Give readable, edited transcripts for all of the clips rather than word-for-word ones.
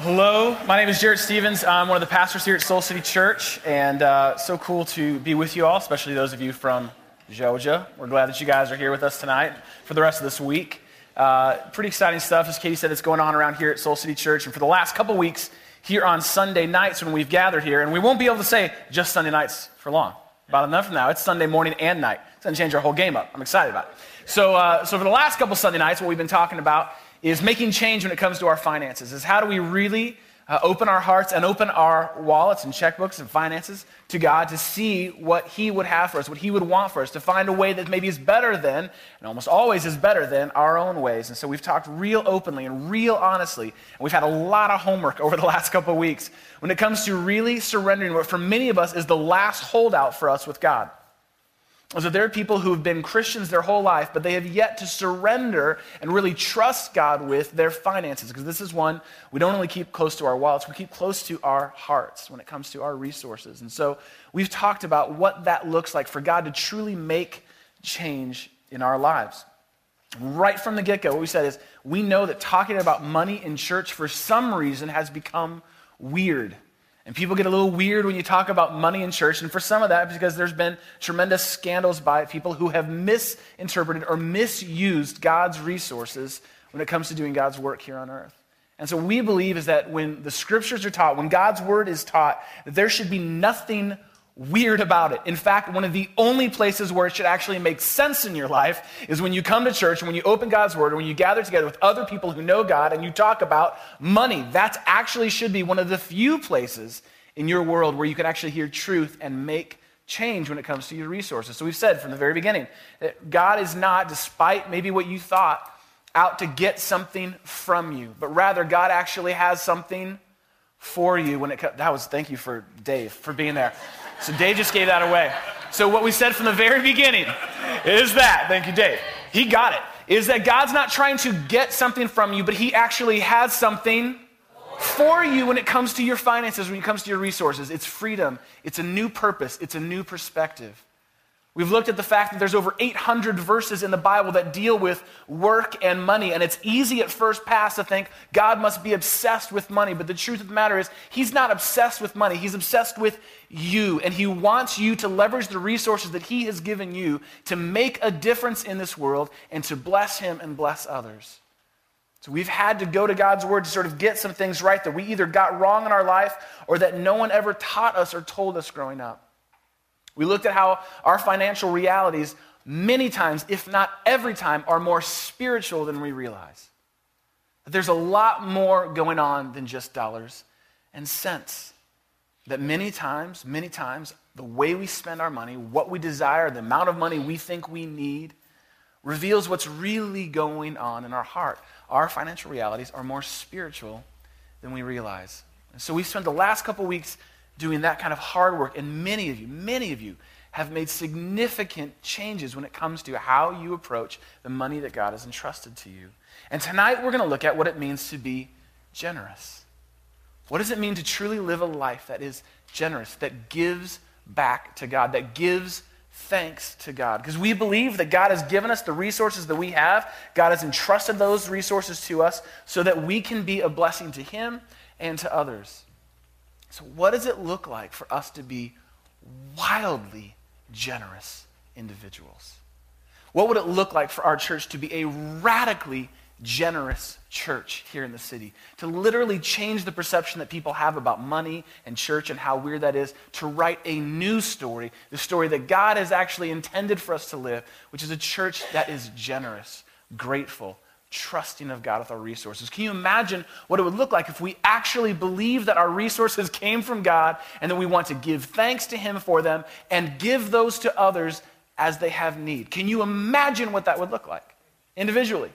Hello, my name is Jared Stevens. I'm one of the pastors here at Soul City Church, and so cool to be with you all, especially those of you from Georgia. We're glad that you guys are here with us tonight for the rest of this week. Pretty exciting stuff, as Katie said, that's going on around here at Soul City Church, and for the last couple weeks here on Sunday nights when we've gathered here, and we won't be able to say just Sunday nights for long. About a month from now, it's Sunday morning and night. It's going to change our whole game up. I'm excited about it. So for the last couple Sunday nights, what we've been talking about is making change when it comes to our finances, is how do we really open our hearts and open our wallets and checkbooks and finances to God to see what he would have for us, what he would want for us, to find a way that maybe is better than, and almost always is better than, our own ways. And so we've talked real openly and real honestly, and we've had a lot of homework over the last couple of weeks when it comes to really surrendering what for many of us is the last holdout for us with God. So there are people who have been Christians their whole life, but they have yet to surrender and really trust God with their finances, because this is one we don't only keep close to our wallets, we keep close to our hearts when it comes to our resources. And so we've talked about what that looks like for God to truly make change in our lives. Right from the get-go, what we said is we know that talking about money in church for some reason has become weird. And people get a little weird when you talk about money in church, and for some of that, because there's been tremendous scandals by people who have misinterpreted or misused God's resources when it comes to doing God's work here on earth. And so what we believe is that when the scriptures are taught, when God's word is taught, that there should be nothing weird about it. In fact, one of the only places where it should actually make sense in your life is when you come to church, when you open God's word, or when you gather together with other people who know God and you talk about money. That actually should be one of the few places in your world where you can actually hear truth and make change when it comes to your resources. So we've said from the very beginning that God is not, despite maybe what you thought, out to get something from you, but rather God actually has something for you when it comes. Thank you for Dave for being there. So Dave just gave that away. So what we said from the very beginning is that, thank you, Dave, he got it, is that God's not trying to get something from you, but he actually has something for you when it comes to your finances, when it comes to your resources. It's freedom. It's a new purpose. It's a new perspective. We've looked at the fact that there's over 800 verses in the Bible that deal with work and money, and it's easy at first pass to think God must be obsessed with money, but the truth of the matter is he's not obsessed with money. He's obsessed with you, and he wants you to leverage the resources that he has given you to make a difference in this world and to bless him and bless others. So we've had to go to God's word to sort of get some things right that we either got wrong in our life or that no one ever taught us or told us growing up. We looked at how our financial realities many times, if not every time, are more spiritual than we realize. That there's a lot more going on than just dollars and cents. That many times, the way we spend our money, what we desire, the amount of money we think we need, reveals what's really going on in our heart. Our financial realities are more spiritual than we realize. And so we spent the last couple weeks doing that kind of hard work. And many of you have made significant changes when it comes to how you approach the money that God has entrusted to you. And tonight we're going to look at what it means to be generous. What does it mean to truly live a life that is generous, that gives back to God, that gives thanks to God? Because we believe that God has given us the resources that we have. God has entrusted those resources to us so that we can be a blessing to him and to others. So what does it look like for us to be wildly generous individuals? What would it look like for our church to be a radically generous church here in the city? To literally change the perception that people have about money and church and how weird that is, to write a new story, the story that God has actually intended for us to live, which is a church that is generous, grateful, trusting of God with our resources. Can you imagine what it would look like if we actually believe that our resources came from God and that we want to give thanks to him for them and give those to others as they have need? Can you imagine what that would look like individually?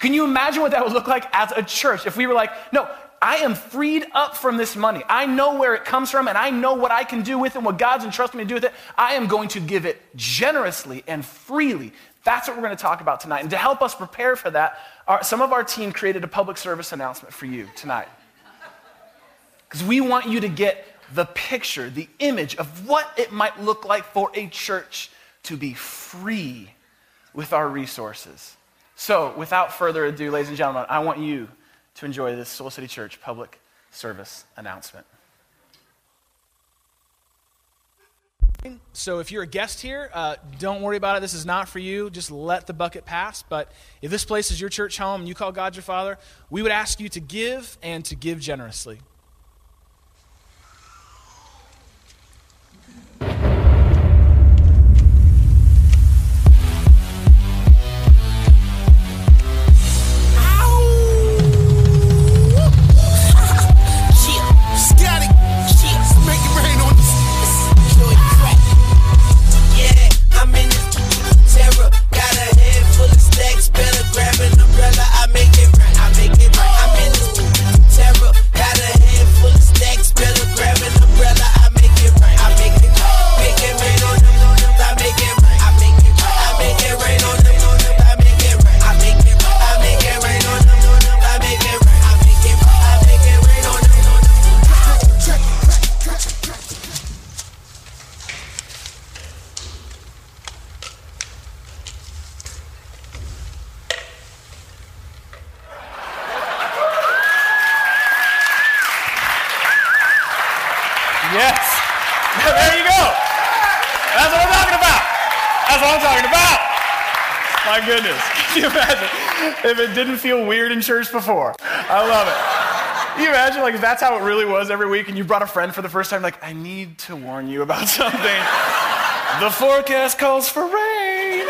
Can you imagine what that would look like as a church if we were like, no, I am freed up from this money. I know where it comes from and I know what I can do with it and what God's entrusted me to do with it. I am going to give it generously and freely. That's what we're going to talk about tonight. And to help us prepare for that, some of our team created a public service announcement for you tonight. Because we want you to get the picture, the image of what it might look like for a church to be free with our resources. So without further ado, ladies and gentlemen, I want you to enjoy this Soul City Church public service announcement. So if you're a guest here, don't worry about it. This is not for you. Just let the bucket pass. But if this place is your church home and you call God your Father, we would ask you to give and to give generously. If it didn't feel weird in church before. I love it. Can you imagine, like, if that's how it really was every week and you brought a friend for the first time, like, I need to warn you about something. The forecast calls for rain.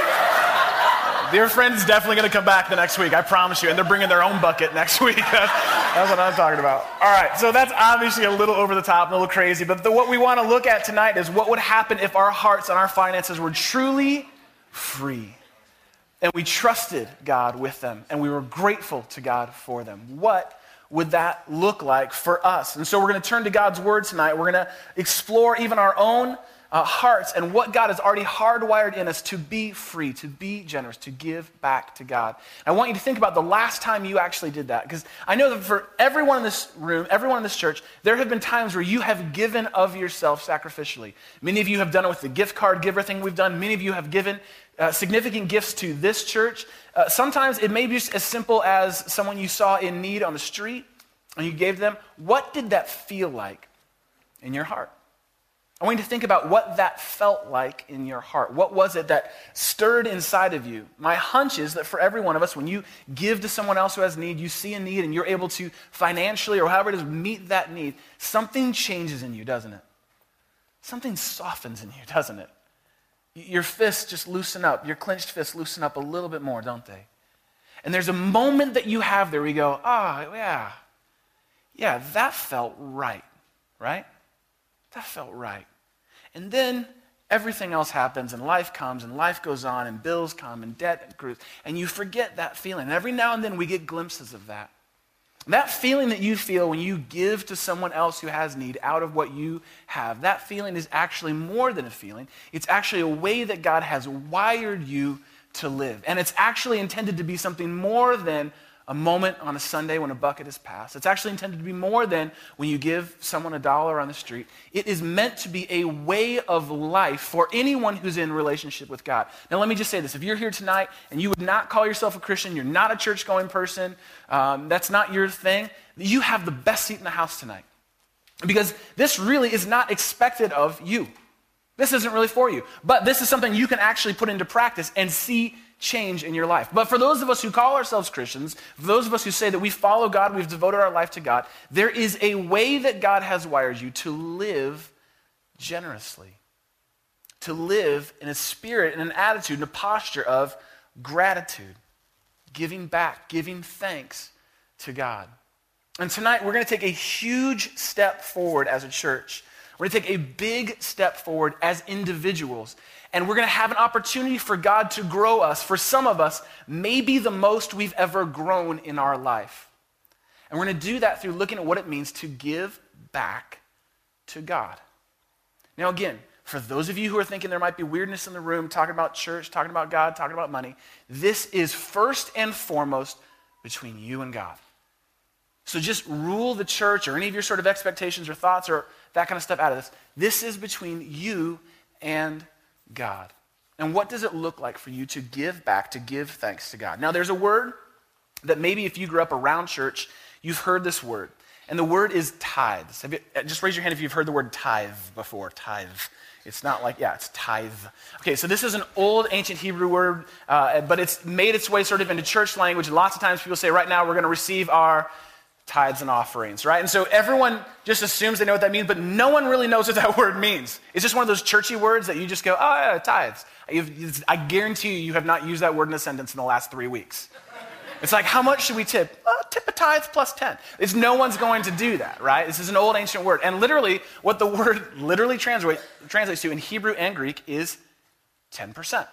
Your friend's definitely going to come back the next week, I promise you. And they're bringing their own bucket next week. That's what I'm talking about. All right, so that's obviously a little over the top, a little crazy. But what we want to look at tonight is what would happen if our hearts and our finances were truly free. And we trusted God with them, and we were grateful to God for them. What would that look like for us? And so we're going to turn to God's word tonight. We're going to explore even our own hearts and what God has already hardwired in us to be free, to be generous, to give back to God. I want you to think about the last time you actually did that, because I know that for everyone in this room, everyone in this church, there have been times where you have given of yourself sacrificially. Many of you have done it with the gift card giver thing we've done. Many of you have given significant gifts to this church. Sometimes it may be just as simple as someone you saw in need on the street and you gave them. What did that feel like in your heart? I want you to think about what that felt like in your heart. What was it that stirred inside of you? My hunch is that for every one of us, when you give to someone else who has need, you see a need and you're able to financially or however it is meet that need, something changes in you, doesn't it? Something softens in you, doesn't it? Your fists just loosen up. Your clenched fists loosen up a little bit more, don't they? And there's a moment that you have there where you go, yeah, that felt right, right? That felt right. And then everything else happens, and life comes, and life goes on, and bills come, and debt accrues, and you forget that feeling. And every now and then we get glimpses of that. That feeling that you feel when you give to someone else who has need out of what you have, that feeling is actually more than a feeling. It's actually a way that God has wired you to live. And it's actually intended to be something more than a moment on a Sunday when a bucket is passed. It's actually intended to be more than when you give someone $1 on the street. It is meant to be a way of life for anyone who's in relationship with God. Now, let me just say this. If you're here tonight and you would not call yourself a Christian, you're not a church-going person, that's not your thing, you have the best seat in the house tonight. Because this really is not expected of you. This isn't really for you. But this is something you can actually put into practice and see change in your life. But for those of us who call ourselves Christians, for those of us who say that we follow God, we've devoted our life to God, there is a way that God has wired you to live generously, to live in a spirit, in an attitude, in a posture of gratitude, giving back, giving thanks to God. And tonight we're going to take a huge step forward as a church. We're going to take a big step forward as individuals. And we're going to have an opportunity for God to grow us, for some of us, maybe the most we've ever grown in our life. And we're going to do that through looking at what it means to give back to God. Now again, for those of you who are thinking there might be weirdness in the room, talking about church, talking about God, talking about money, this is first and foremost between you and God. So just rule the church or any of your sort of expectations or thoughts or that kind of stuff out of this. This is between you and God. And what does it look like for you to give back, to give thanks to God? Now, there's a word that maybe if you grew up around church, you've heard this word. And the word is tithes. Just raise your hand if you've heard the word tithe before. Tithe. It's not like, yeah, it's tithe. Okay, so this is an old ancient Hebrew word, but it's made its way sort of into church language. And lots of times people say, right now we're going to receive our tithes and offerings, right? And so everyone just assumes they know what that means, but no one really knows what that word means. It's just one of those churchy words that you just go, oh, yeah, tithes. I guarantee you, you have not used that word in a sentence in the last 3 weeks. It's like, how much should we tip? Tip a tithe plus 10. It's no one's going to do that, right? This is an old ancient word. And literally, what the word literally translates to in Hebrew and Greek is 10%.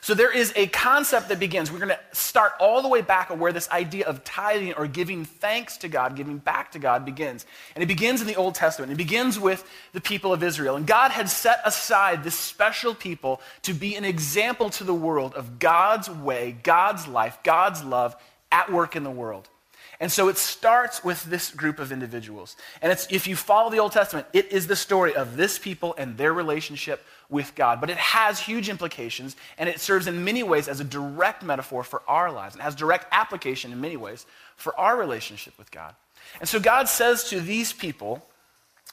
So there is a concept that begins. We're going to start all the way back of where this idea of tithing or giving thanks to God, giving back to God begins. And it begins in the Old Testament. It begins with the people of Israel. And God had set aside this special people to be an example to the world of God's way, God's life, God's love at work in the world. And so it starts with this group of individuals. And it's, if you follow the Old Testament, it is the story of this people and their relationship with God. But it has huge implications, and it serves in many ways as a direct metaphor for our lives. It has direct application in many ways for our relationship with God. And so God says to these people,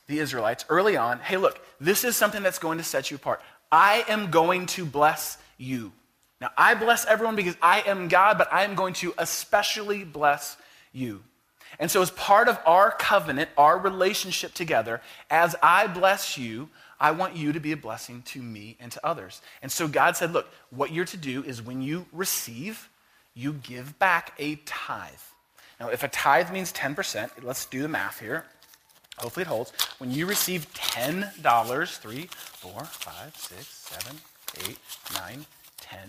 the Israelites, early on, hey, look, this is something that's going to set you apart. I am going to bless you. Now, I bless everyone because I am God, but I am going to especially bless you. And so as part of our covenant, our relationship together, as I bless you, I want you to be a blessing to me and to others. And so God said, look, what you're to do is when you receive, you give back a tithe. Now, if a tithe means 10%, let's do the math here. Hopefully it holds. When you receive $10, 3, 4, 5, 6, 7, 8, 9, 10,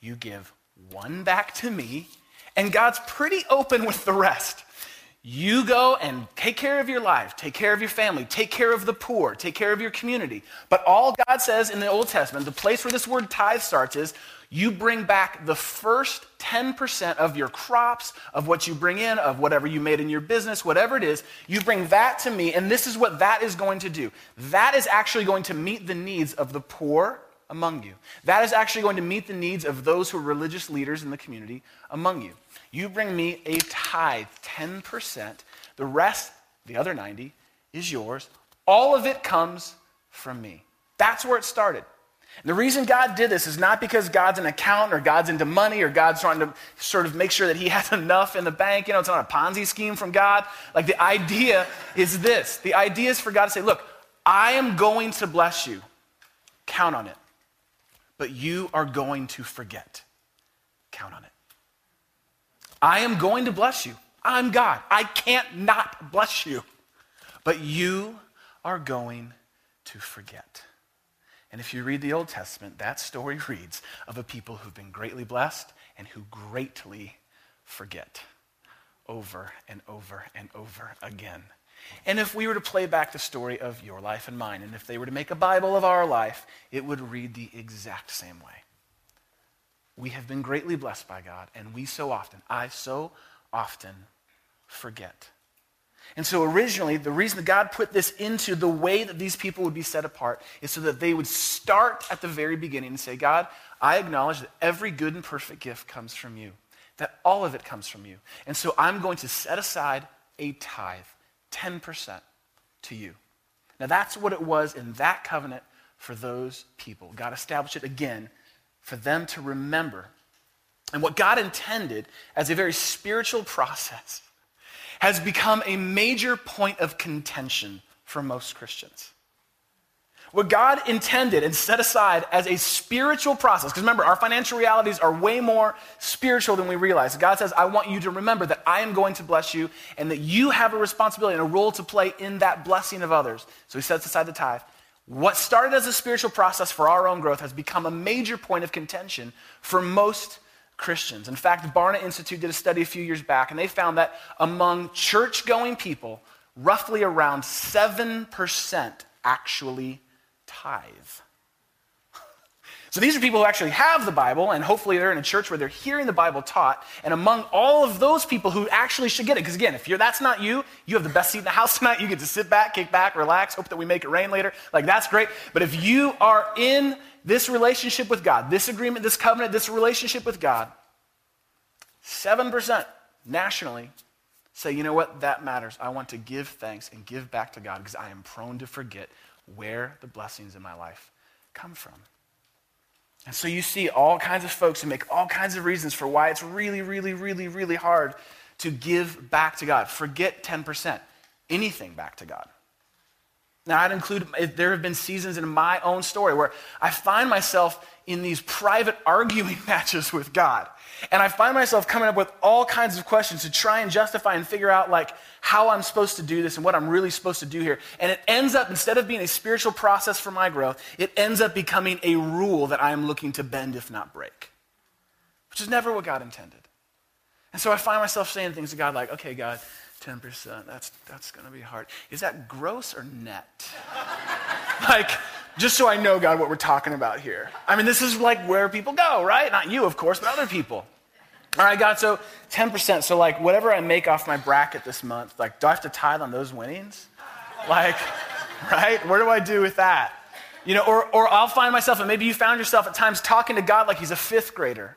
you give one back to me. And God's pretty open with the rest. You go and take care of your life, take care of your family, take care of the poor, take care of your community. But all God says in the Old Testament, the place where this word tithe starts is you bring back the first 10% of your crops, of what you bring in, of whatever you made in your business, whatever it is, you bring that to me, and this is what that is going to do. That is actually going to meet the needs of the poor among you. That is actually going to meet the needs of those who are religious leaders in the community among you. You bring me a tithe, 10%. The rest, the other 90, is yours. All of it comes from me. That's where it started. And the reason God did this is not because God's an accountant or God's into money or God's trying to sort of make sure that he has enough in the bank. You know, it's not a Ponzi scheme from God. Like the idea is this. The idea is for God to say, look, I am going to bless you. Count on it. But you are going to forget. Count on it. I am going to bless you. I'm God. I can't not bless you. But you are going to forget. And if you read the Old Testament, that story reads of a people who've been greatly blessed and who greatly forget over and over and over again. And if we were to play back the story of your life and mine, and if they were to make a Bible of our life, it would read the exact same way. We have been greatly blessed by God, and I so often forget. And so originally, the reason that God put this into the way that these people would be set apart is so that they would start at the very beginning and say, God, I acknowledge that every good and perfect gift comes from you, that all of it comes from you. And so I'm going to set aside a tithe, 10% to you. Now that's what it was in that covenant for those people. God established it again for them to remember. And what God intended as a very spiritual process has become a major point of contention for most Christians. What God intended and set aside as a spiritual process, because remember, our financial realities are way more spiritual than we realize. God says, I want you to remember that I am going to bless you and that you have a responsibility and a role to play in that blessing of others. So he sets aside the tithe. What started as a spiritual process for our own growth has become a major point of contention for most Christians. In fact, the Barna Institute did a study a few years back, and they found that among church-going people, roughly around 7% actually tithe. So these are people who actually have the Bible, and hopefully they're in a church where they're hearing the Bible taught, and among all of those people who actually should get it, because again, if that's not you, you have the best seat in the house tonight, you get to sit back, kick back, relax, hope that we make it rain later, like that's great, but if you are in this relationship with God, this agreement, this covenant, this relationship with God, 7% nationally Say, you know what? That matters. I want to give thanks and give back to God because I am prone to forget where the blessings in my life come from. And so you see all kinds of folks who make all kinds of reasons for why it's really, really, really, really hard to give back to God. Forget 10%. Anything back to God. Now, I'd include, there have been seasons in my own story where I find myself in these private arguing matches with God. And I find myself coming up with all kinds of questions to try and justify and figure out like how I'm supposed to do this and what I'm really supposed to do here. And it ends up, instead of being a spiritual process for my growth, it ends up becoming a rule that I am looking to bend, if not break, which is never what God intended. And so I find myself saying things to God like, okay, God, 10%, that's going to be hard. Is that gross or net? Like, just so I know, God, what we're talking about here. I mean, this is like where people go, right? Not you, of course, but other people. All right, God, so 10%. So, like, whatever I make off my bracket this month, like, do I have to tithe on those winnings? Like, right? What do I do with that? You know, or I'll find myself, and maybe you found yourself at times talking to God like he's a fifth grader.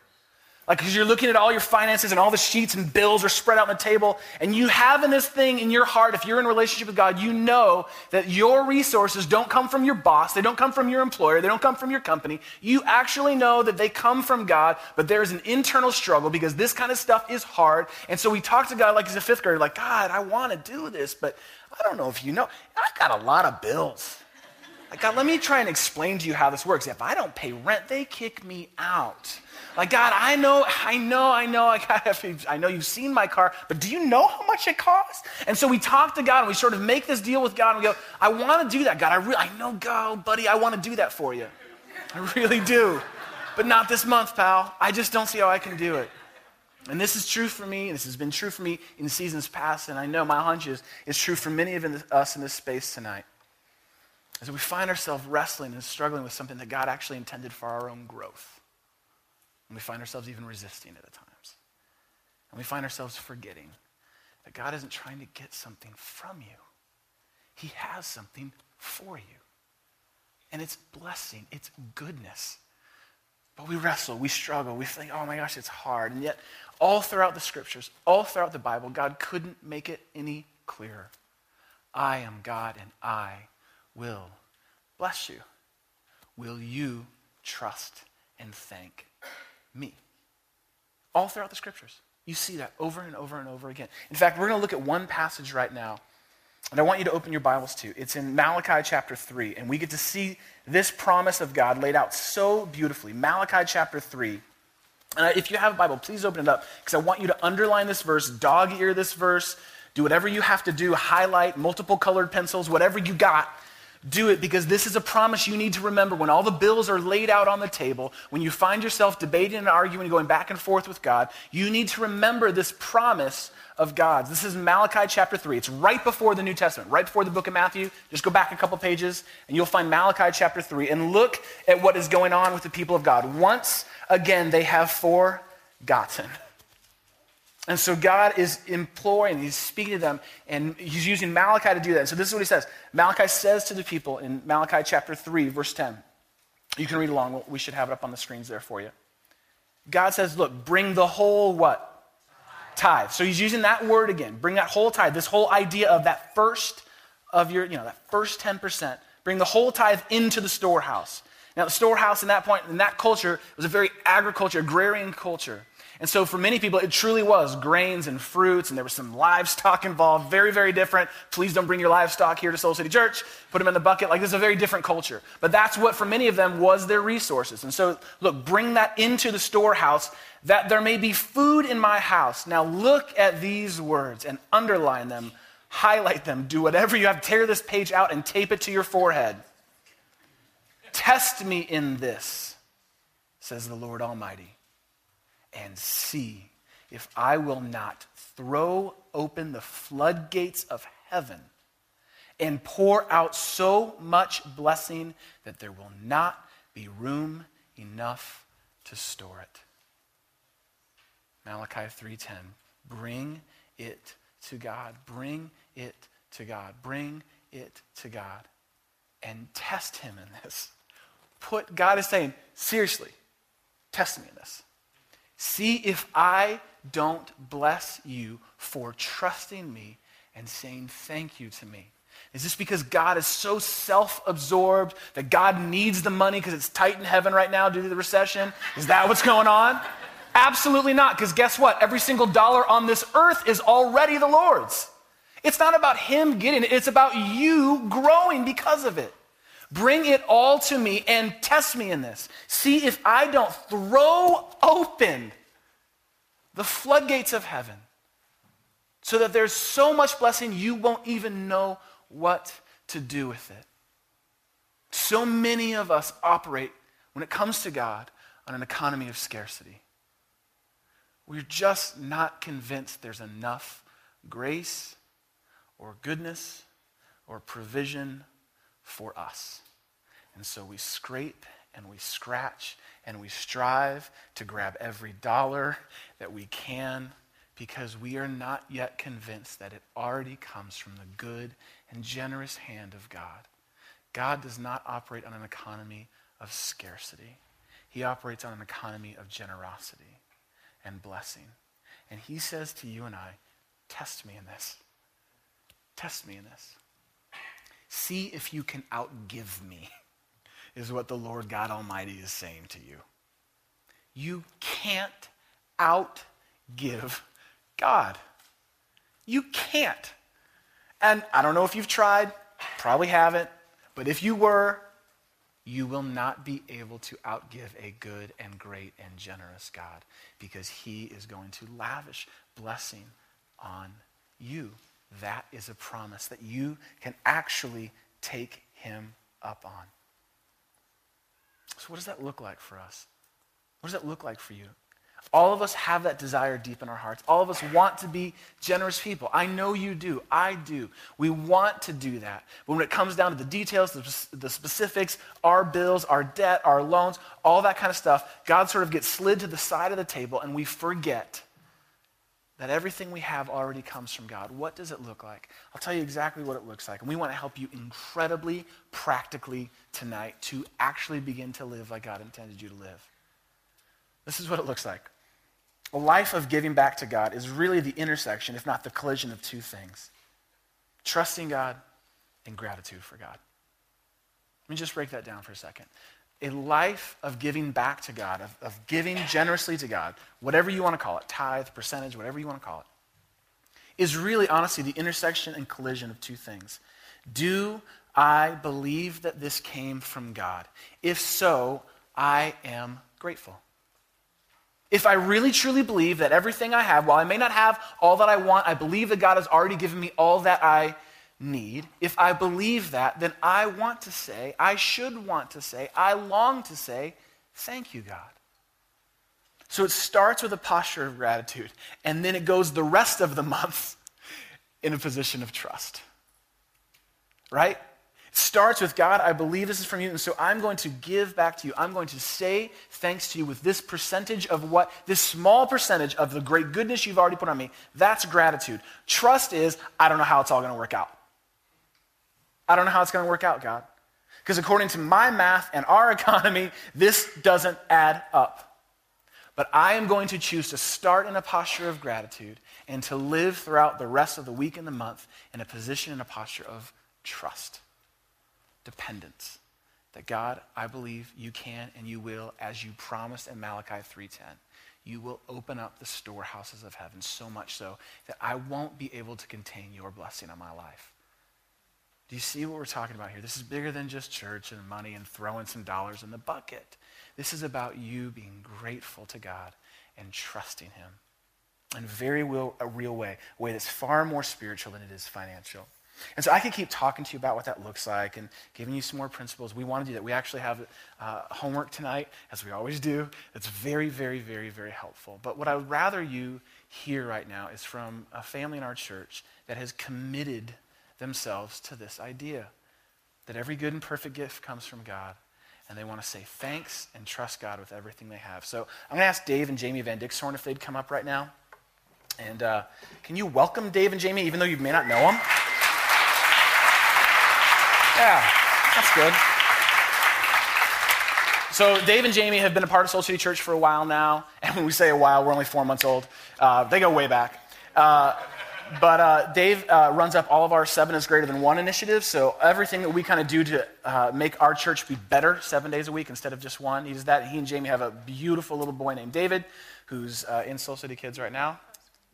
Like, because you're looking at all your finances and all the sheets and bills are spread out on the table, and you having this thing in your heart, if you're in a relationship with God, you know that your resources don't come from your boss, they don't come from your employer, they don't come from your company. You actually know that they come from God, but there's an internal struggle because this kind of stuff is hard. And so we talk to God like he's a fifth grader, like, God, I want to do this, but I don't know if you know, I've got a lot of bills. Like, God, let me try and explain to you how this works. If I don't pay rent, they kick me out. Like, God, I know you've seen my car, but do you know how much it costs? And so we talk to God, and we sort of make this deal with God, and we go, I want to do that, God. I know, buddy, I want to do that for you. I really do. But not this month, pal. I just don't see how I can do it. And this is true for me, and this has been true for me in seasons past, and I know my hunch is it's true for many of us in this space tonight. As we find ourselves wrestling and struggling with something that God actually intended for our own growth. And we find ourselves even resisting it at times. And we find ourselves forgetting that God isn't trying to get something from you. He has something for you. And it's blessing, it's goodness. But we wrestle, we struggle, we think, oh my gosh, it's hard. And yet, all throughout the scriptures, all throughout the Bible, God couldn't make it any clearer. I am God and I will bless you. Will you trust and thank me? All throughout the scriptures. You see that over and over and over again. In fact, we're going to look at one passage right now, and I want you to open your Bibles to. It's in Malachi chapter 3, and we get to see this promise of God laid out so beautifully. Malachi chapter 3. And if you have a Bible, please open it up, because I want you to underline this verse, dog-ear this verse, do whatever you have to do, highlight, multiple colored pencils, whatever you got. Do it, because this is a promise you need to remember when all the bills are laid out on the table, when you find yourself debating and arguing, going back and forth with God, you need to remember this promise of God's. This is Malachi chapter 3. It's right before the New Testament, right before the book of Matthew. Just go back a couple pages and you'll find Malachi chapter 3 and look at what is going on with the people of God. Once again, they have forgotten. And so God is imploring, he's speaking to them, and he's using Malachi to do that. And so this is what he says. Malachi says to the people in Malachi chapter 3, verse 10. You can read along. We should have it up on the screens there for you. God says, look, bring the whole what? Tithe. So he's using that word again. Bring that whole tithe, this whole idea of that first of your, you know, that first 10%. Bring the whole tithe into the storehouse. Now, the storehouse in that point, in that culture, was a very agrarian culture. And so for many people, it truly was grains and fruits, and there was some livestock involved, very, very different. Please don't bring your livestock here to Soul City Church. Put them in the bucket. Like, this is a very different culture. But that's what, for many of them, was their resources. And so, look, bring that into the storehouse, that there may be food in my house. Now, look at these words and underline them, highlight them, do whatever you have. Tear this page out and tape it to your forehead. Test me in this, says the Lord Almighty, and see if I will not throw open the floodgates of heaven and pour out so much blessing that there will not be room enough to store it. Malachi 3:10, bring it to God, bring it to God, bring it to God, and test him in this. God is saying, seriously, test me in this. See if I don't bless you for trusting me and saying thank you to me. Is this because God is so self-absorbed that God needs the money because it's tight in heaven right now due to the recession? Is that what's going on? Absolutely not, because guess what? Every single dollar on this earth is already the Lord's. It's not about him getting it. It's about you growing because of it. Bring it all to me and test me in this. See if I don't throw open the floodgates of heaven so that there's so much blessing you won't even know what to do with it. So many of us operate, when it comes to God, on an economy of scarcity. We're just not convinced there's enough grace or goodness or provision for us. And so we scrape and we scratch and we strive to grab every dollar that we can, because we are not yet convinced that it already comes from the good and generous hand of God. God does not operate on an economy of scarcity. He operates on an economy of generosity and blessing. And he says to you and I, test me in this. Test me in this. See if you can outgive me, is what the Lord God Almighty is saying to you. You can't outgive God. You can't. And I don't know if you've tried, probably haven't, but if you were, you will not be able to outgive a good and great and generous God, because he is going to lavish blessing on you. That is a promise that you can actually take him up on. So what does that look like for us? What does that look like for you? All of us have that desire deep in our hearts. All of us want to be generous people. I know you do. I do. We want to do that. But when it comes down to the details, the specifics, our bills, our debt, our loans, all that kind of stuff, God sort of gets slid to the side of the table, and we forget that everything we have already comes from God. What does it look like? I'll tell you exactly what it looks like. And we want to help you incredibly practically tonight to actually begin to live like God intended you to live. This is what it looks like. A life of giving back to God is really the intersection, if not the collision, of two things: trusting God and gratitude for God. Let me just break that down for a second. A life of giving back to God, of giving generously to God, whatever you want to call it, tithe, percentage, whatever you want to call it, is really, honestly, the intersection and collision of two things. Do I believe that this came from God? If so, I am grateful. If I really truly believe that everything I have, while I may not have all that I want, I believe that God has already given me all that I need. If I believe that, then I want to say, I should want to say, I long to say, thank you, God. So it starts with a posture of gratitude, and then it goes the rest of the month in a position of trust, right? Starts with, God, I believe this is from you, and so I'm going to give back to you. I'm going to say thanks to you with this percentage of what, this small percentage of the great goodness you've already put on me. That's gratitude. Trust is, I don't know how it's all going to work out. I don't know how it's going to work out, God. Because according to my math and our economy, this doesn't add up. But I am going to choose to start in a posture of gratitude and to live throughout the rest of the week and the month in a position and a posture of trust. Dependence, that God, I believe you can and you will, as you promised in Malachi 3:10. You will open up the storehouses of heaven, so much so that I won't be able to contain your blessing on my life. Do you see what we're talking about here? This is bigger than just church and money and throwing some dollars in the bucket. This is about you being grateful to God and trusting him in a real way, a way that's far more spiritual than it is financial. And so I could keep talking to you about what that looks like and giving you some more principles. We want to do that. We actually have homework tonight, as we always do. It's very, very, very, very helpful. But what I would rather you hear right now is from a family in our church that has committed themselves to this idea that every good and perfect gift comes from God, and they want to say thanks and trust God with everything they have. So I'm going to ask Dave and Jamie Van Dixhorn if they'd come up right now. And can you welcome Dave and Jamie, even though you may not know them? Yeah, that's good. So Dave and Jamie have been a part of Soul City Church for a while now, and we say a while, we're only 4 months old. They go way back. But Dave runs up all of our 7 is greater than 1 initiatives, so everything that we kind of do to make our church be better 7 days a week instead of just one, he does that. He and Jamie have a beautiful little boy named David, who's in Soul City Kids right now.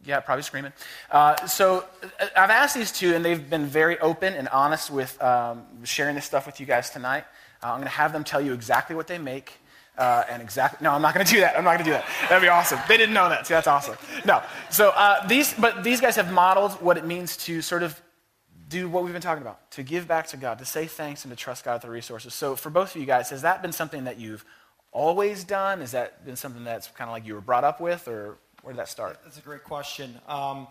Yeah, probably screaming. So I've asked these two, and they've been very open and honest with sharing this stuff with you guys tonight. I'm going to have them tell you exactly what they make. No, I'm not going to do that. I'm not going to do that. That'd be awesome. They didn't know that. See, that's awesome. No. So these guys have modeled what it means to sort of do what we've been talking about, to give back to God, to say thanks, and to trust God with the resources. So for both of you guys, has that been something that you've always done? Has that been something that's kind of like you were brought up with, or where did that start? That's a great question. I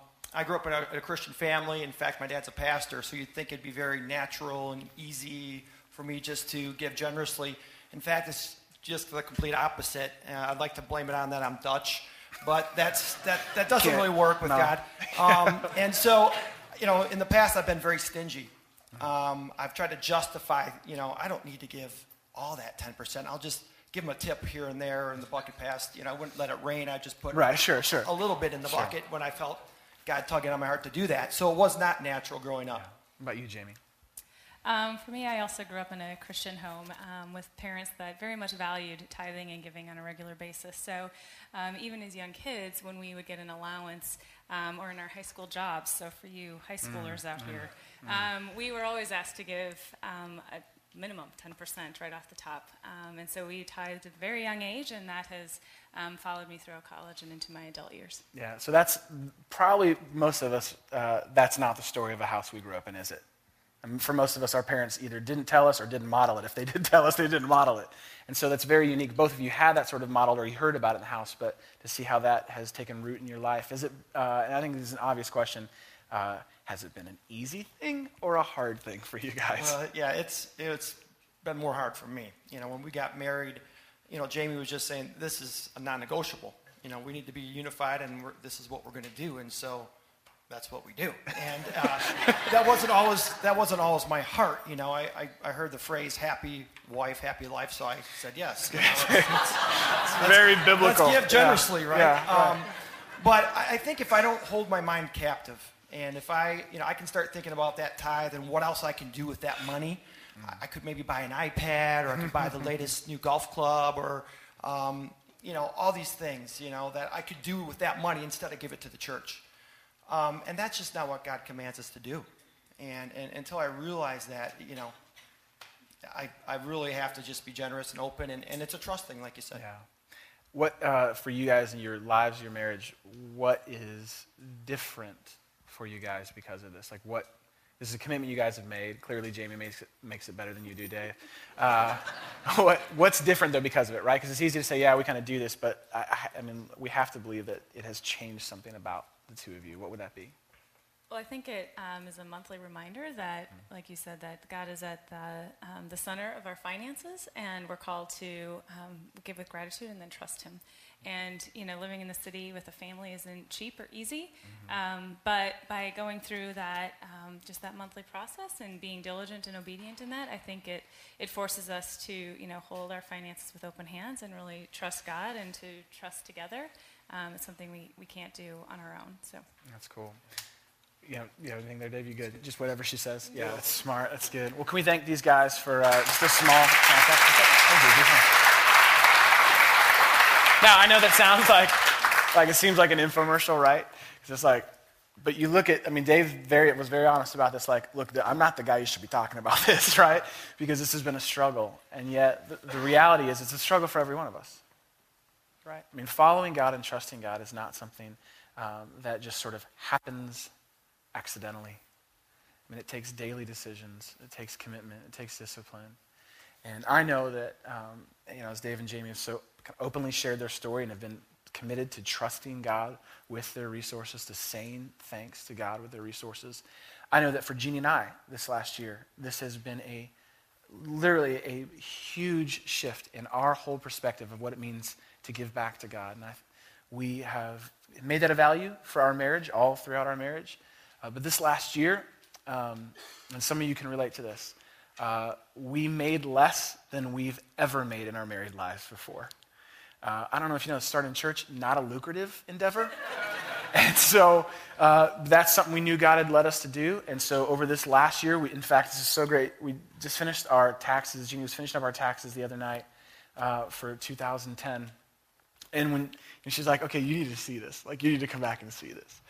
grew up in a Christian family. In fact, my dad's a pastor, so you'd think it'd be very natural and easy for me just to give generously. In fact, it's just the complete opposite. I'd like to blame it on that I'm Dutch, but that doesn't really work with God. And so, in the past, I've been very stingy. I've tried to justify, I don't need to give all that 10%. I'll just give them a tip here and there in the bucket pass. I wouldn't let it rain. I just put a little bit in the bucket when I felt God tugging on my heart to do that. So it was not natural growing up. Yeah. What about you, Jamie? For me, I also grew up in a Christian home with parents that very much valued tithing and giving on a regular basis. So even as young kids, when we would get an allowance or in our high school jobs, so for you high schoolers out here, we were always asked to give a minimum 10% right off the top. And so we tithed at a very young age, and that has followed me throughout college and into my adult years. Yeah, so that's probably most of us, that's not the story of a house we grew up in, is it? For most of us, our parents either didn't tell us or didn't model it. If they did tell us, they didn't model it. And so that's very unique. Both of you had that sort of model, or you heard about it in the house, but to see how that has taken root in your life. Is it, and I think this is an obvious question, has it been an easy thing or a hard thing for you guys? Yeah, it's been more hard for me. When we got married, Jamie was just saying, this is a non-negotiable. We need to be unified, and this is what we're going to do. And so that's what we do, and that wasn't always my heart. I heard the phrase "happy wife, happy life," so I said yes. It's very biblical. Let's give generously, right? Yeah. But I think if I don't hold my mind captive, and if I can start thinking about that tithe and what else I can do with that money, I could maybe buy an iPad, or I could buy the latest new golf club, or all these things, that I could do with that money instead of give it to the church. And that's just not what God commands us to do. And until I realize that, I really have to just be generous and open. And it's a trust thing, like you said. Yeah. What, for you guys in your lives, your marriage, what is different for you guys because of this? Like, this is a commitment you guys have made. Clearly, Jamie makes it better than you do, Dave. What's different, though, because of it, right? Because it's easy to say, yeah, we kind of do this. But, I mean, we have to believe that it has changed something about the two of you. What would that be? Well, I think it is a monthly reminder that, like you said, that God is at the center of our finances, and we're called to give with gratitude and then trust Him. And, living in the city with a family isn't cheap or easy, but by going through that, just that monthly process and being diligent and obedient in that, I think it forces us to, hold our finances with open hands and really trust God and to trust together. It's something we can't do on our own. So that's cool. Yeah, everything there, Dave, you good? Just whatever she says. Yeah, that's smart. That's good. Well, can we thank these guys for just a small... Now, I know that sounds like it seems like an infomercial, right? Because it's like, but you look at, Dave was very honest about this. Like, look, I'm not the guy you should be talking about this, right? Because this has been a struggle. And yet the reality is it's a struggle for every one of us. Right? Following God and trusting God is not something that just sort of happens accidentally. It takes daily decisions. It takes commitment. It takes discipline. And I know that, as Dave and Jamie have so openly shared their story and have been committed to trusting God with their resources, to saying thanks to God with their resources, I know that for Jeannie and I this last year, this has been literally a huge shift in our whole perspective of what it means to give back to God. And we have made that a value for our marriage, all throughout our marriage. But this last year, and some of you can relate to this, we made less than we've ever made in our married lives before. I don't know if you know, starting church, not a lucrative endeavor. And so that's something we knew God had led us to do. And so over this last year, we, in fact, this is so great. We just finished our taxes. Jeannie was finishing up our taxes the other night for 2010. And she's like, okay, you need to see this. Like, you need to come back and see this.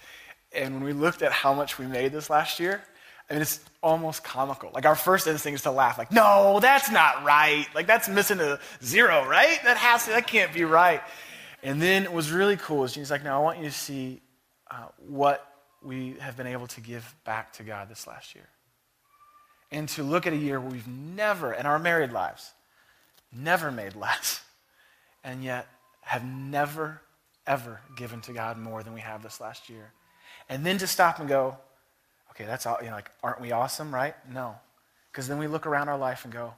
And when we looked at how much we made this last year, I mean, it's almost comical. Like, our first instinct is to laugh. Like, no, that's not right. Like, that's missing a zero, right? That can't be right. And then it was really cool. Jeannie's like, now I want you to see what we have been able to give back to God this last year. And to look at a year where we've never, in our married lives, never made less. And yet have never, ever given to God more than we have this last year. And then to stop and go, okay, that's all, you know, like, aren't we awesome, right? No. Because then we look around our life and go,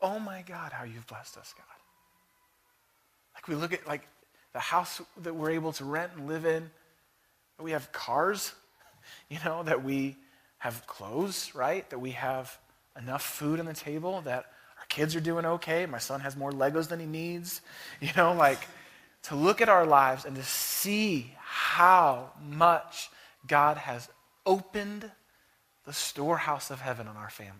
oh my God, how you've blessed us, God. Like, we look at, like, the house that we're able to rent and live in. We have cars, you know, that we have clothes, right? That we have enough food on the table, that our kids are doing okay. My son has more Legos than he needs. You know, like, to look at our lives and to see how much God has opened the storehouse of heaven on our family.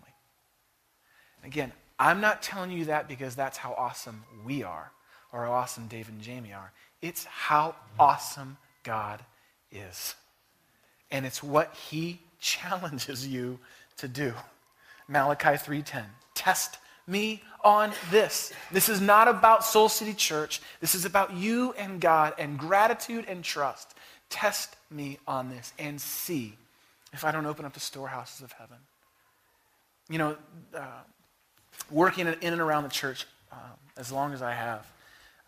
Again, I'm not telling you that because that's how awesome we are, or how awesome Dave and Jamie are. It's how awesome God is. And it's what he challenges you to do. Malachi 3:10, test me on this. This is not about Soul City Church. This is about you and God and gratitude and trust. Test me on this and see if I don't open up the storehouses of heaven. You know, working in and around the church as long as I have,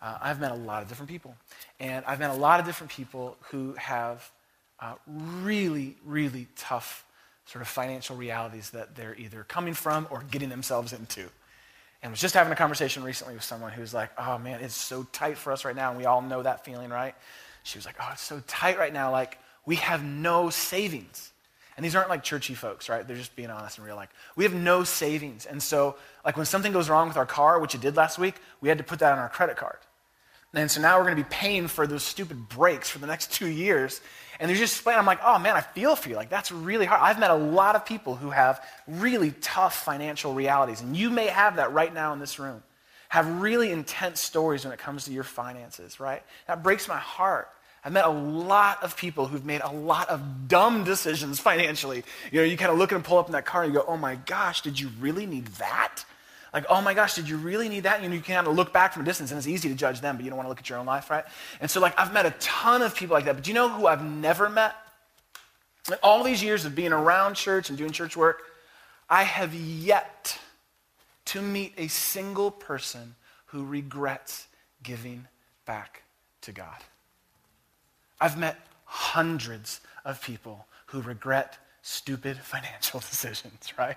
I've met a lot of different people. And I've met a lot of different people who have really, really tough sort of financial realities that they're either coming from or getting themselves into. And I was just having a conversation recently with someone who's like, oh man, it's so tight for us right now. And we all know that feeling, right? She was like, oh, it's so tight right now. Like, we have no savings. And these aren't like churchy folks, right? They're just being honest and real. Like, we have no savings. And so, like, when something goes wrong with our car, which it did last week, we had to put that on our credit card. And so now we're going to be paying for those stupid brakes for the next 2 years. And they're just explaining. I'm like, oh man, I feel for you. Like, that's really hard. I've met a lot of people who have really tough financial realities. And you may have that right now in this room. Have really intense stories when it comes to your finances, right? That breaks my heart. I've met a lot of people who've made a lot of dumb decisions financially. You know, you kind of look and pull up in that car and you go, oh my gosh, did you really need that? Like, oh my gosh, did you really need that? You know, you can kind of look back from a distance and it's easy to judge them, but you don't want to look at your own life, right? And so, like, I've met a ton of people like that, but do you know who I've never met? Like, all these years of being around church and doing church work, I have yet to meet a single person who regrets giving back to God. I've met hundreds of people who regret stupid financial decisions, right?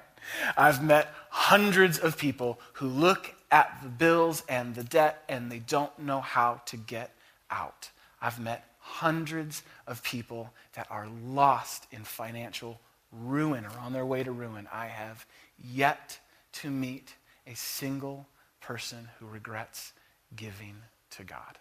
I've met hundreds of people who look at the bills and the debt and they don't know how to get out. I've met hundreds of people that are lost in financial ruin or on their way to ruin. I have yet to meet a single person who regrets giving to God.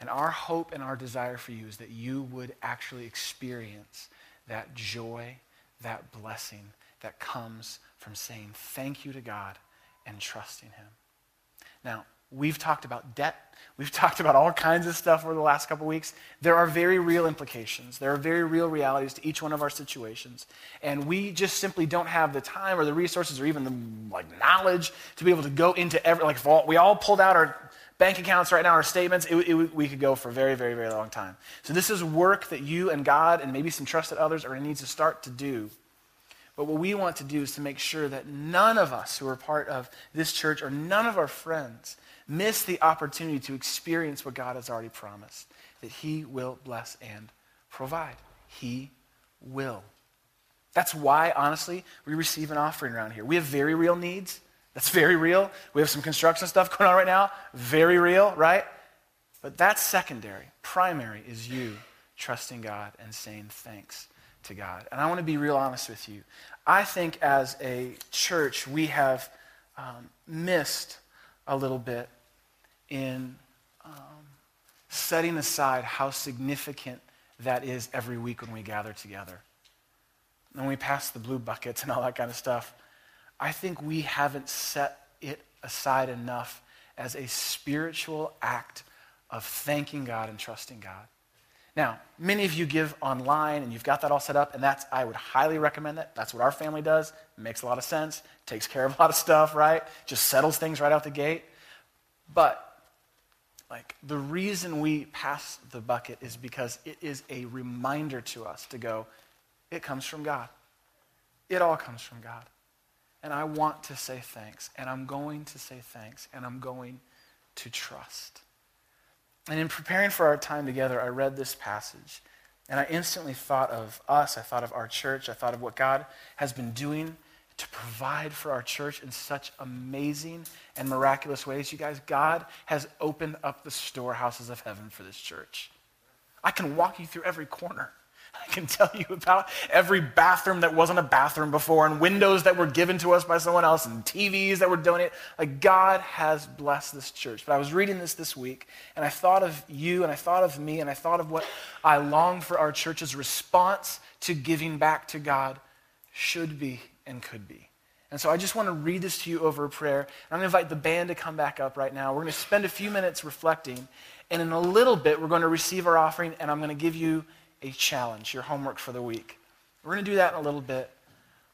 And our hope and our desire for you is that you would actually experience that joy, that blessing that comes from saying thank you to God and trusting him. Now, we've talked about debt. We've talked about all kinds of stuff over the last couple weeks. There are very real implications. There are very real realities to each one of our situations. And we just simply don't have the time or the resources or even the, like, knowledge to be able to go into every, like, we all pulled out our bank accounts right now, our statements, we could go for a very, very, very long time. So this is work that you and God and maybe some trusted others are needs to start to do. But what we want to do is to make sure that none of us who are part of this church or none of our friends miss the opportunity to experience what God has already promised, that he will bless and provide. He will. That's why, honestly, we receive an offering around here. We have very real needs. That's very real. We have some construction stuff going on right now. Very real, right? But that's secondary. Primary is you trusting God and saying thanks to God. And I want to be real honest with you. I think as a church, we have missed a little bit in setting aside how significant that is every week when we gather together. And when we pass the blue buckets and all that kind of stuff, I think we haven't set it aside enough as a spiritual act of thanking God and trusting God. Now, many of you give online and you've got that all set up, and that's, I would highly recommend that. That's what our family does. It makes a lot of sense. Takes care of a lot of stuff, right? Just settles things right out the gate. But like the reason we pass the bucket is because it is a reminder to us to go, it comes from God. It all comes from God. And I want to say thanks, and I'm going to say thanks, and I'm going to trust. And in preparing for our time together, I read this passage, and I instantly thought of us, I thought of our church, I thought of what God has been doing to provide for our church in such amazing and miraculous ways. You guys, God has opened up the storehouses of heaven for this church. I can walk you through every corner. I can tell you about every bathroom that wasn't a bathroom before, and windows that were given to us by someone else, and TVs that were donated. Like, God has blessed this church. But I was reading this week, and I thought of you, and I thought of me, and I thought of what I long for our church's response to giving back to God should be and could be. And so I just want to read this to you over a prayer. And I'm going to invite the band to come back up right now. We're going to spend a few minutes reflecting, and in a little bit, we're going to receive our offering, and I'm going to give you a challenge, your homework for the week. We're going to do that in a little bit.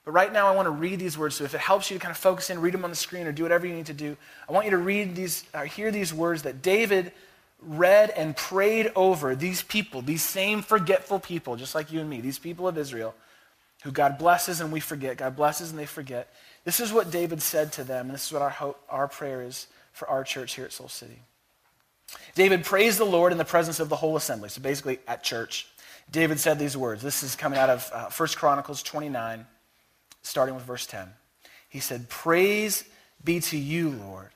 But right now I want to read these words. So if it helps you to kind of focus in, read them on the screen or do whatever you need to do. I want you to read these, hear these words that David read and prayed over these people, these same forgetful people, just like you and me, these people of Israel, who God blesses and we forget. God blesses and they forget. This is what David said to them, and this is what our hope, our prayer is for our church here at Soul City. David praised the Lord in the presence of the whole assembly. So basically at church, David said these words. This is coming out of 1 Chronicles 29, starting with verse 10. He said, "Praise be to you, Lord,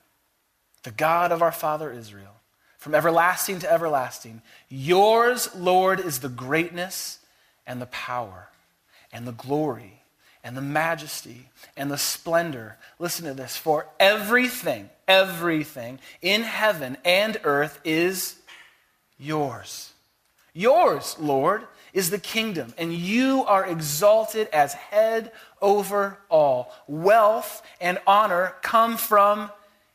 the God of our father Israel, from everlasting to everlasting. Yours, Lord, is the greatness and the power and the glory and the majesty and the splendor." Listen to this. "For everything, everything in heaven and earth is yours. Yours, Lord, is the kingdom, and you are exalted as head over all. Wealth and honor come from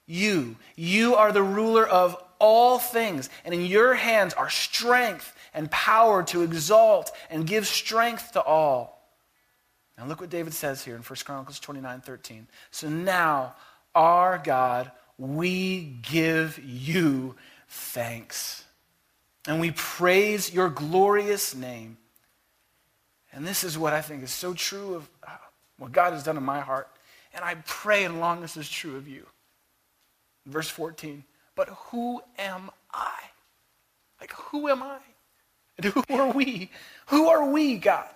you. You are the ruler of all things, and in your hands are strength and power to exalt and give strength to all." Now look what David says here in 1 Chronicles 29:13. "So now, our God, we give you thanks, and we praise your glorious name." And this is what I think is so true of what God has done in my heart. And I pray and long this is true of you. Verse 14, "But who am I?" Like, who am I? And who are we? Who are we, God,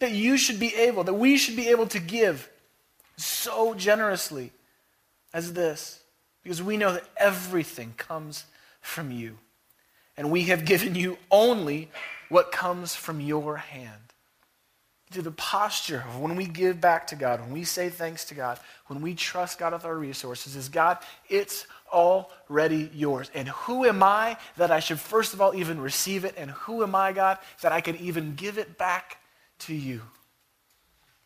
that you should be able, that we should be able to give so generously as this? Because we know that everything comes from you. And we have given you only what comes from your hand. To the posture of when we give back to God, when we say thanks to God, when we trust God with our resources is, God, it's already yours. And who am I that I should first of all even receive it? And who am I, God, that I can even give it back to you?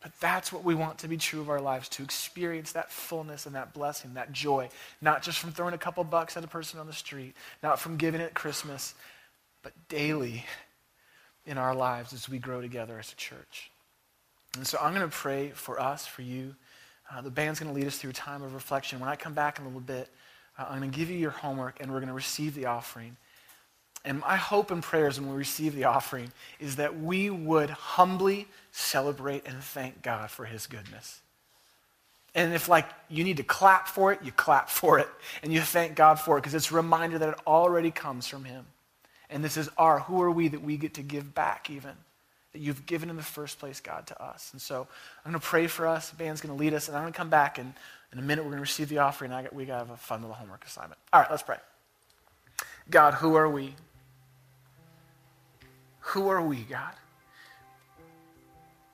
But that's what we want to be true of our lives, to experience that fullness and that blessing, that joy, not just from throwing a couple bucks at a person on the street, not from giving at Christmas, but daily in our lives as we grow together as a church. And so I'm going to pray for us, for you. The band's going to lead us through a time of reflection. When I come back in a little bit, I'm going to give you your homework, and we're going to receive the offering. And my hope and prayers when we receive the offering is that we would humbly celebrate and thank God for his goodness. And if like you need to clap for it, you clap for it. And you thank God for it because it's a reminder that it already comes from him. And this is our, who are we that we get to give back even? That you've given in the first place, God, to us. And so I'm going to pray for us. The band's going to lead us. And I'm going to come back. And in a minute, we're going to receive the offering. And we got to have a fun little homework assignment. All right, let's pray. God, who are we? Who are we, God?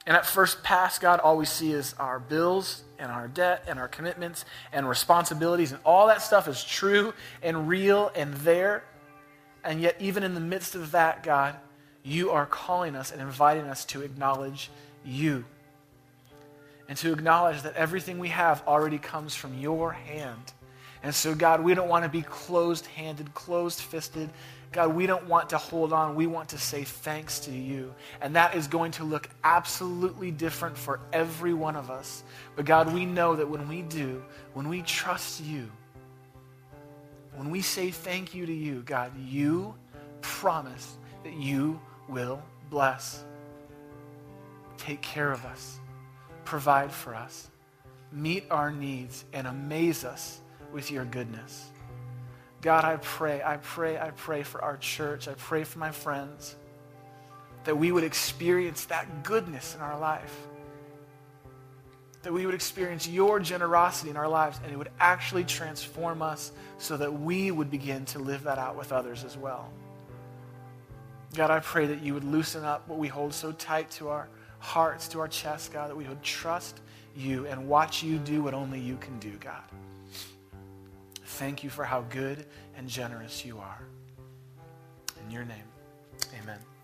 And at first pass, God, all we see is our bills and our debt and our commitments and responsibilities, and all that stuff is true and real and there. And yet, even in the midst of that, God, you are calling us and inviting us to acknowledge you and to acknowledge that everything we have already comes from your hand. And so, God, we don't want to be closed-handed, closed-fisted. God, we don't want to hold on. We want to say thanks to you. And that is going to look absolutely different for every one of us. But God, we know that when we do, when we trust you, when we say thank you to you, God, you promise that you will bless, take care of us, provide for us, meet our needs, and amaze us with your goodness. God, I pray for our church. I pray for my friends that we would experience that goodness in our life, that we would experience your generosity in our lives, and it would actually transform us so that we would begin to live that out with others as well. God, I pray that you would loosen up what we hold so tight to our hearts, to our chests, God, that we would trust you and watch you do what only you can do, God. Thank you for how good and generous you are. In your name, amen.